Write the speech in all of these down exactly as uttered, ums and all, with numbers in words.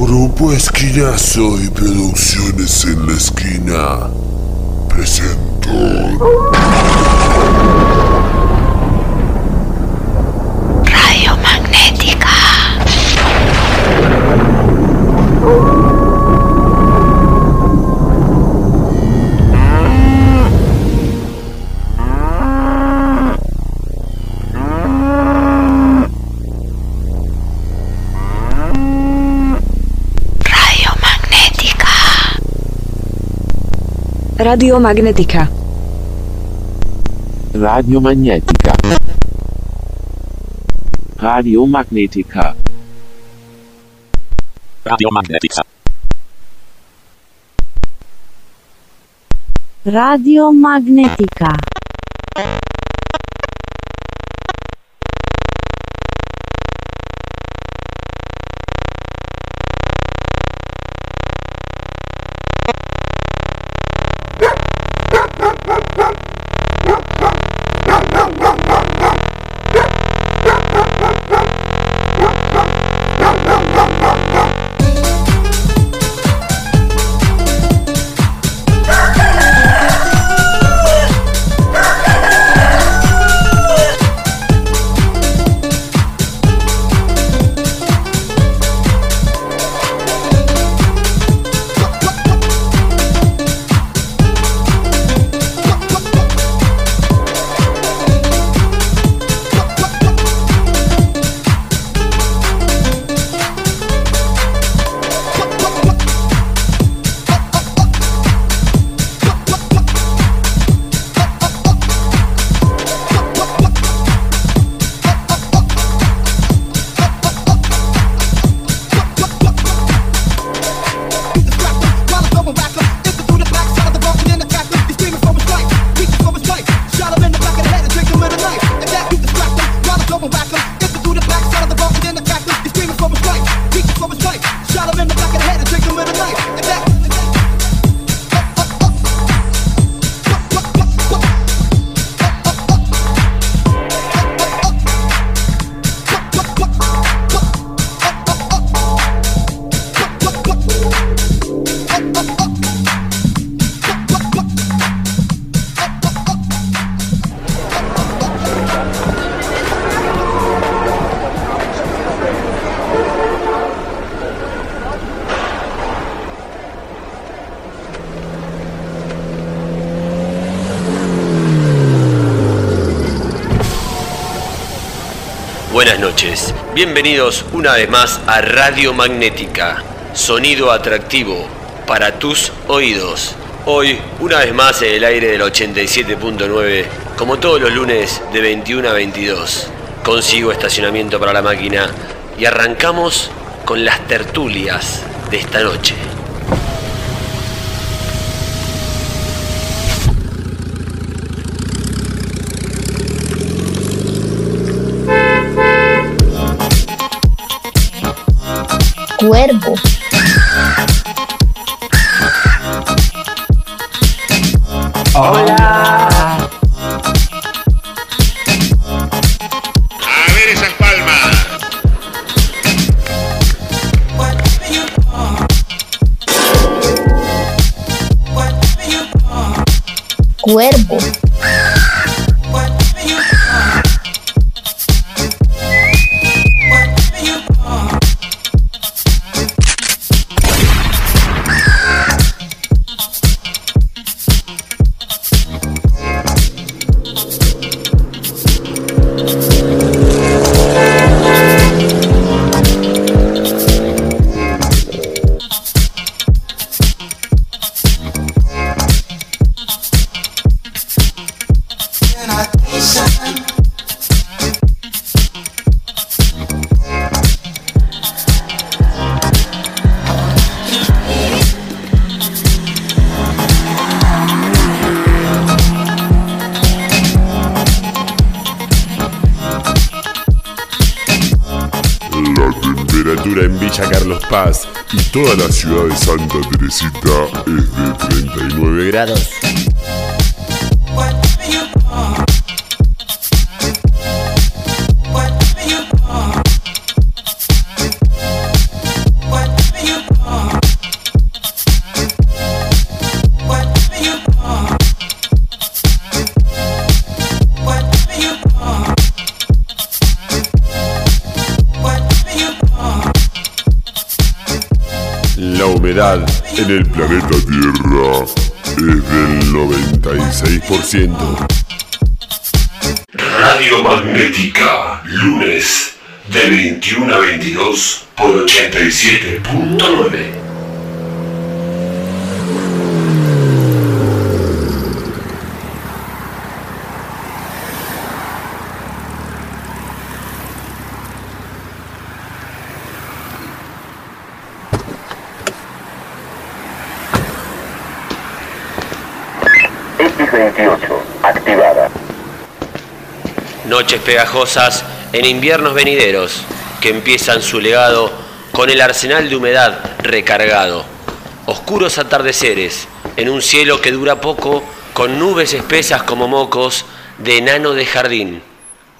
Grupo Esquinazo y Producciones en la Esquina presentó Radiomagnética. Radiomagnética. Radiomagnética. Radiomagnética. Radiomagnética. Radiomagnética. Bienvenidos una vez más a Radiomagnética, sonido atractivo para tus oídos. Hoy, una vez más en el aire del ochenta y siete punto nueve, como todos los lunes de veintiuno a veintidós. Consigo estacionamiento para la máquina y arrancamos con las tertulias de esta noche. Cuervo. Hola. A ver esas palmas. Cuervo. Villa Carlos Paz y toda la ciudad de Santa Teresita es de treinta y nueve grados. la humedad en el planeta Tierra es del noventa y seis por ciento. Radiomagnética, lunes de veintiuno a veintidós por ochenta y siete punto nueve. Noches pegajosas en inviernos venideros que empiezan su legado con el arsenal de humedad recargado. Oscuros atardeceres en un cielo que dura poco, con nubes espesas como mocos de enano de jardín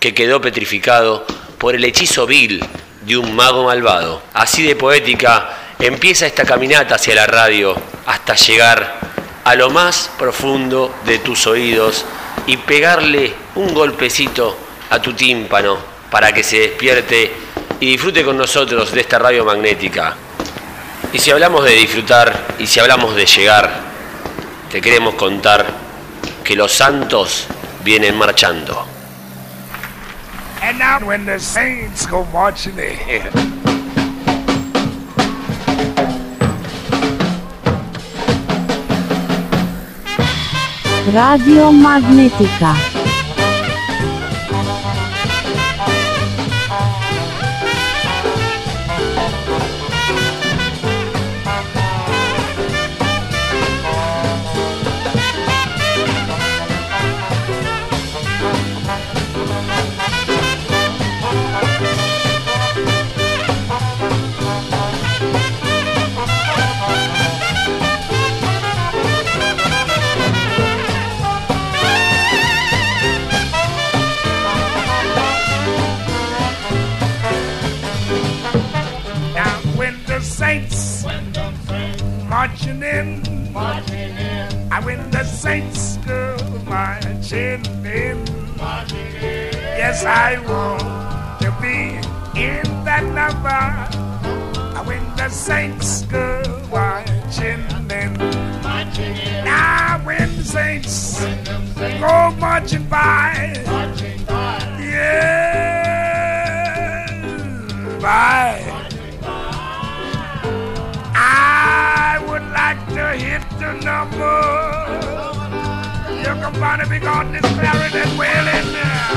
que quedó petrificado por el hechizo vil de un mago malvado. Así de poética empieza esta caminata hacia la radio hasta llegar a lo más profundo de tus oídos y pegarle un golpecito a tu tímpano para que se despierte y disfrute con nosotros de esta radio magnética. Y si hablamos de disfrutar y si hablamos de llegar, te queremos contar que los santos vienen marchando. And now when the saints go marching in. Radiomagnética. Marching in, marching in. I win the saints go marching in. Marching in. Yes, I want to be in that number. I win the saints go marching in. Marching in. Now when the saints when go marching by, marching by. Yeah, bye. To hit the number, you can find it because it's buried and well in there.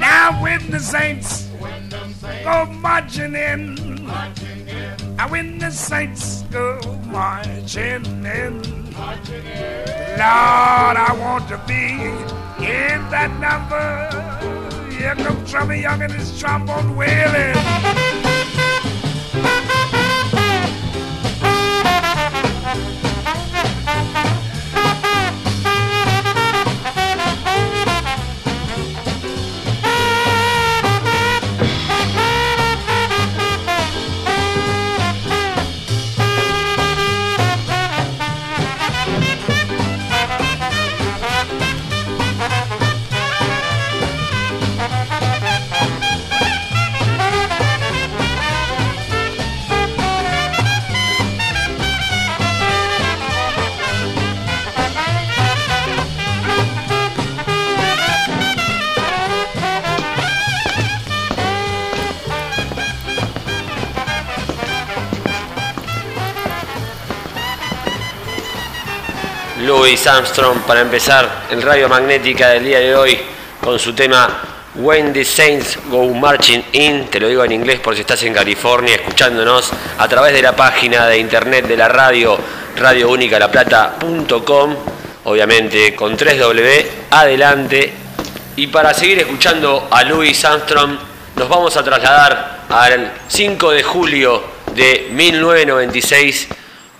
Now when the saints go marching in, I win the saints go marching in. Marching in. Lord, I want to be in that number. Here comes Trummy Young and his trombone wailing. Louis Armstrong para empezar el Radio Magnética del día de hoy con su tema When the Saints Go Marching In. Te lo digo en inglés por si estás en California escuchándonos a través de la página de internet de la radio, radio única la plata punto com, obviamente con tres doble ve adelante. Y para seguir escuchando a Louis Armstrong nos vamos a trasladar al cinco de julio de mil novecientos noventa y seis,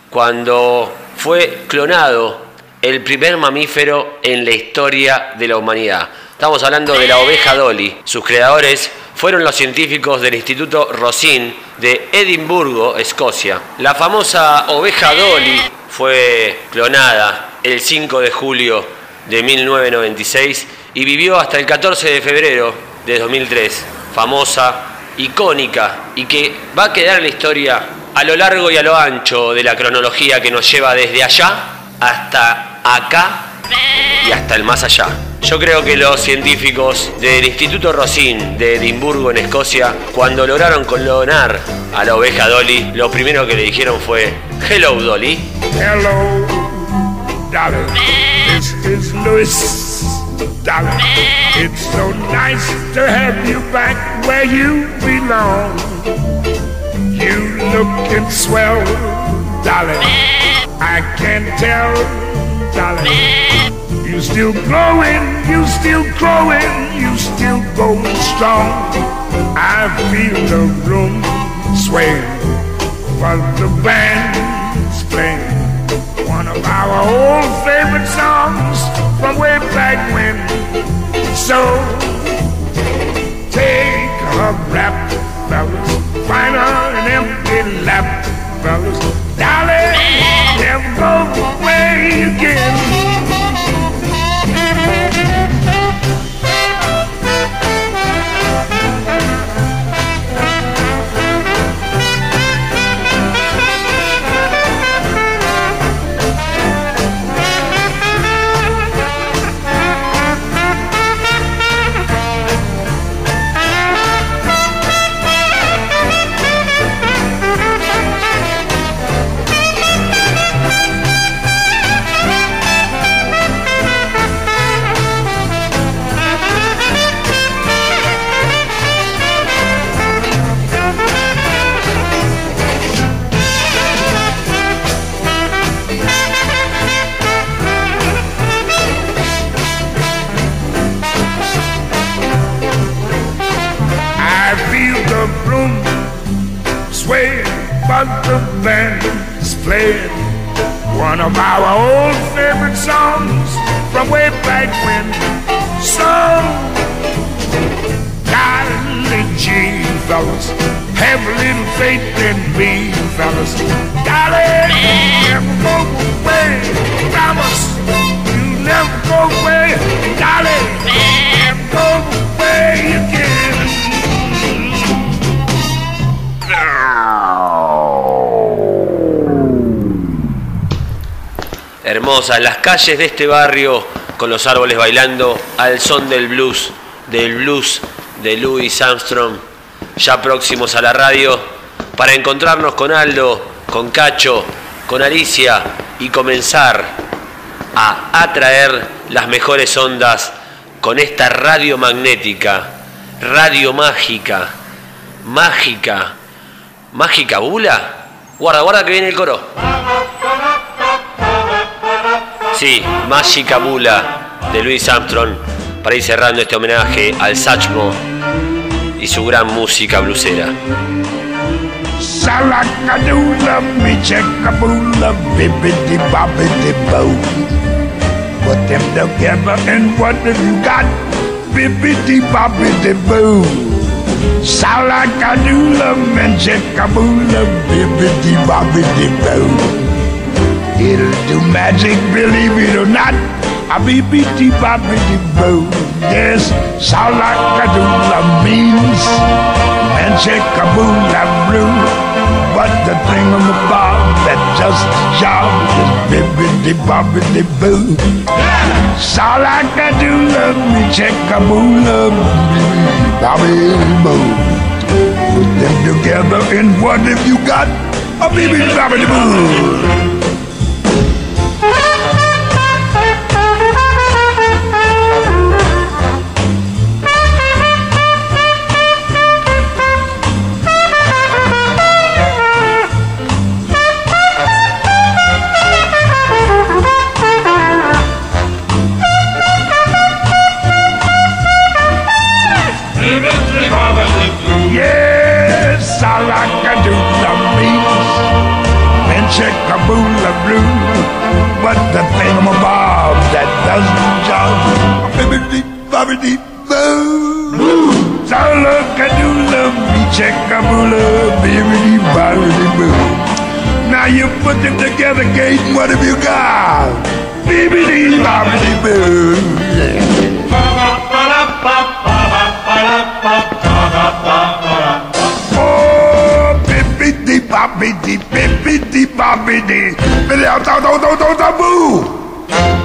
cuando fue clonado el primer mamífero en la historia de la humanidad. Estamos hablando de la oveja Dolly. Sus creadores fueron los científicos del Instituto Roslin de Edimburgo, Escocia. La famosa oveja Dolly fue clonada el cinco de julio de mil novecientos noventa y seis y vivió hasta el catorce de febrero de dos mil tres, famosa, icónica, y que va a quedar en la historia a lo largo y a lo ancho de la cronología que nos lleva desde allá hasta acá y hasta el más allá. Yo creo que los científicos del Instituto Roslin de Edimburgo, en Escocia, cuando lograron clonar a la oveja Dolly, lo primero que le dijeron fue: "Hello, Dolly". Hello, Dolly. This is Louis. Dolly, it's so nice to have you back where you belong. You lookin' swell, Dolly. I can tell, Dolly. You still growing, you still growing, you still going strong. I feel the room sway while the band's playing one of our old favorite songs from way back when. So take a rap, fellas, find her an empty lap, fellas. Dolly, never away again. Hermosas las calles de este barrio, con los árboles bailando al son del blues, del blues de Louis Armstrong. Ya próximos a la radio para encontrarnos con Aldo, con Cacho, con Alicia y comenzar a atraer las mejores ondas con esta radio magnética, radio mágica, mágica, mágica bula. Guarda, guarda que viene el coro. Sí, Mágica Bula de Louis Armstrong, para ir cerrando este homenaje al Satchmo y su gran música blusera. Salacadula, mi checabula, bibbidi bobbidi boo. Put them together and what have you got? Bibbidi bobbidi boo. Salacadula, mi checabula, bibbidi bobbidi boo. It'll do magic, believe it or not. A bibbidi bobbidi boo. Yes, salakadula means and shakabula brew. But the thing on the bar that just jogged is bibbidi bobbidi boo. Salakadula me shakabula bobbidi boo. Put them together and what have you got? A bibbidi bobbidi boo. Chickaboola blue, but the thingamabob that doesn't jump, bibbidi bobbidi boo. Saula, Kadula, Bichekabula, Bimini, Bimini. Now you put them together, Kate, what have you got? Bimini, Bimini, oh, bibbidi, bobbidi, bibbidi, bobbidi, bibbidi, bobbidi,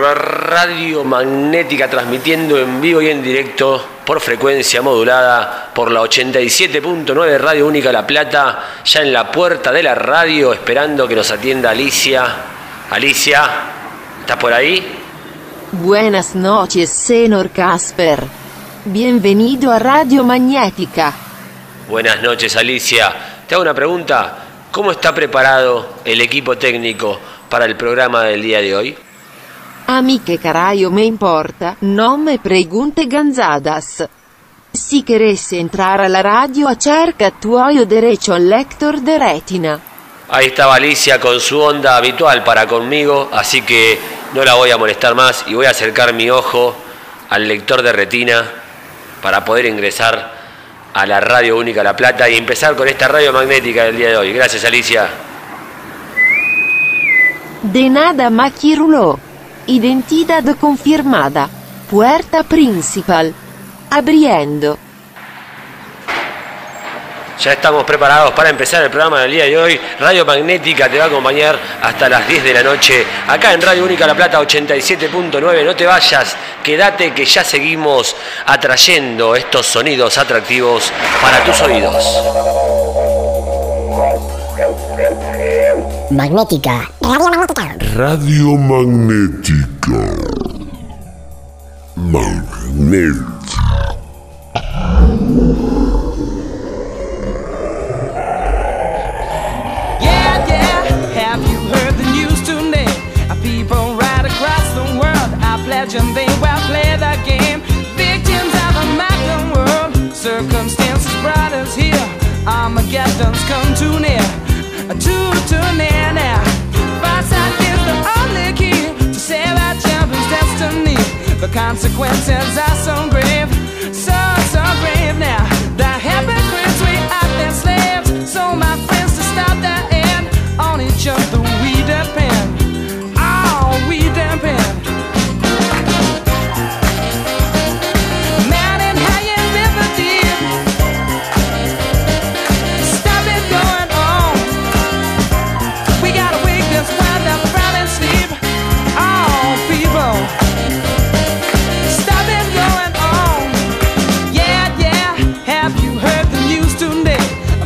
Radiomagnética transmitiendo en vivo y en directo por frecuencia modulada por la ochenta y siete punto nueve Radio Única La Plata, ya en la puerta de la radio esperando que nos atienda Alicia. Alicia, ¿estás por ahí? Buenas noches, señor Casper. Bienvenido a Radiomagnética. Buenas noches, Alicia. Te hago una pregunta. ¿Cómo está preparado el equipo técnico para el programa del día de hoy? A mí que carajo me importa, no me pregunte ganzadas. Si querés entrar a la radio, acerca tu oído derecho al lector de retina. Ahí estaba Alicia con su onda habitual para conmigo, así que no la voy a molestar más y voy a acercar mi ojo al lector de retina para poder ingresar a la Radio Única La Plata y empezar con esta Radiomagnética del día de hoy. Gracias, Alicia. De nada, maquiruló. Identidad confirmada. Puerta principal. Abriendo. Ya estamos preparados para empezar el programa del día de hoy. Radiomagnética te va a acompañar hasta las diez de la noche. Acá en Radio Única La Plata ochenta y siete punto nueve. No te vayas, quédate que ya seguimos atrayendo estos sonidos atractivos para tus oídos. Magnética. Radiomagnética. Radiomagnética. Magnética. Yeah, yeah. Have you heard the news today? People right across the world are pledging they will play the game. Victims of a modern world. Circumstances brought us here. Armageddon's come too near. Too, too near now. Foresight is the only key to save our children's destiny. The consequences are so grave, so, so grave now. The hypocrites, we are their slaves. So my friends, to stop the end, on each other we depend. Oh, we depend.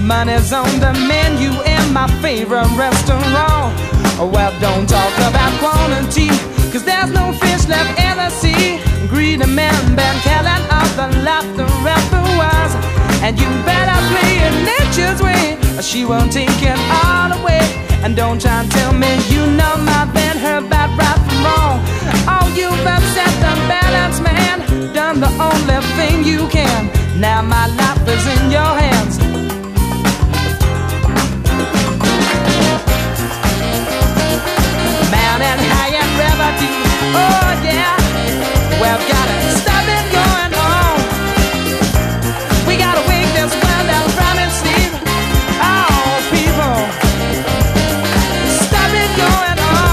Money's on the menu in my favorite restaurant. Well, don't talk about quantity, cause there's no fish left in the sea. Greedy men been telling of the laughter of the wise. And you better play it nature's way, or she won't take it all away. And don't try and tell me you know my been heard about right from wrong. Oh, you've upset the balance, man, done the only thing you can. Now my life is in your hands. And high and remedy, oh yeah. We've got to stop it going on. We got to wake this world up from its sleep. Oh people, stop it going on.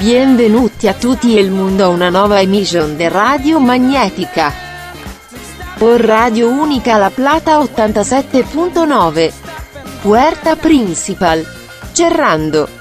benvenuti a tutti il mondo a una nuova emission di Radio Magnética. Por Radio Única La Plata ottantasette punto nove. Puerta Principal. Cerrando.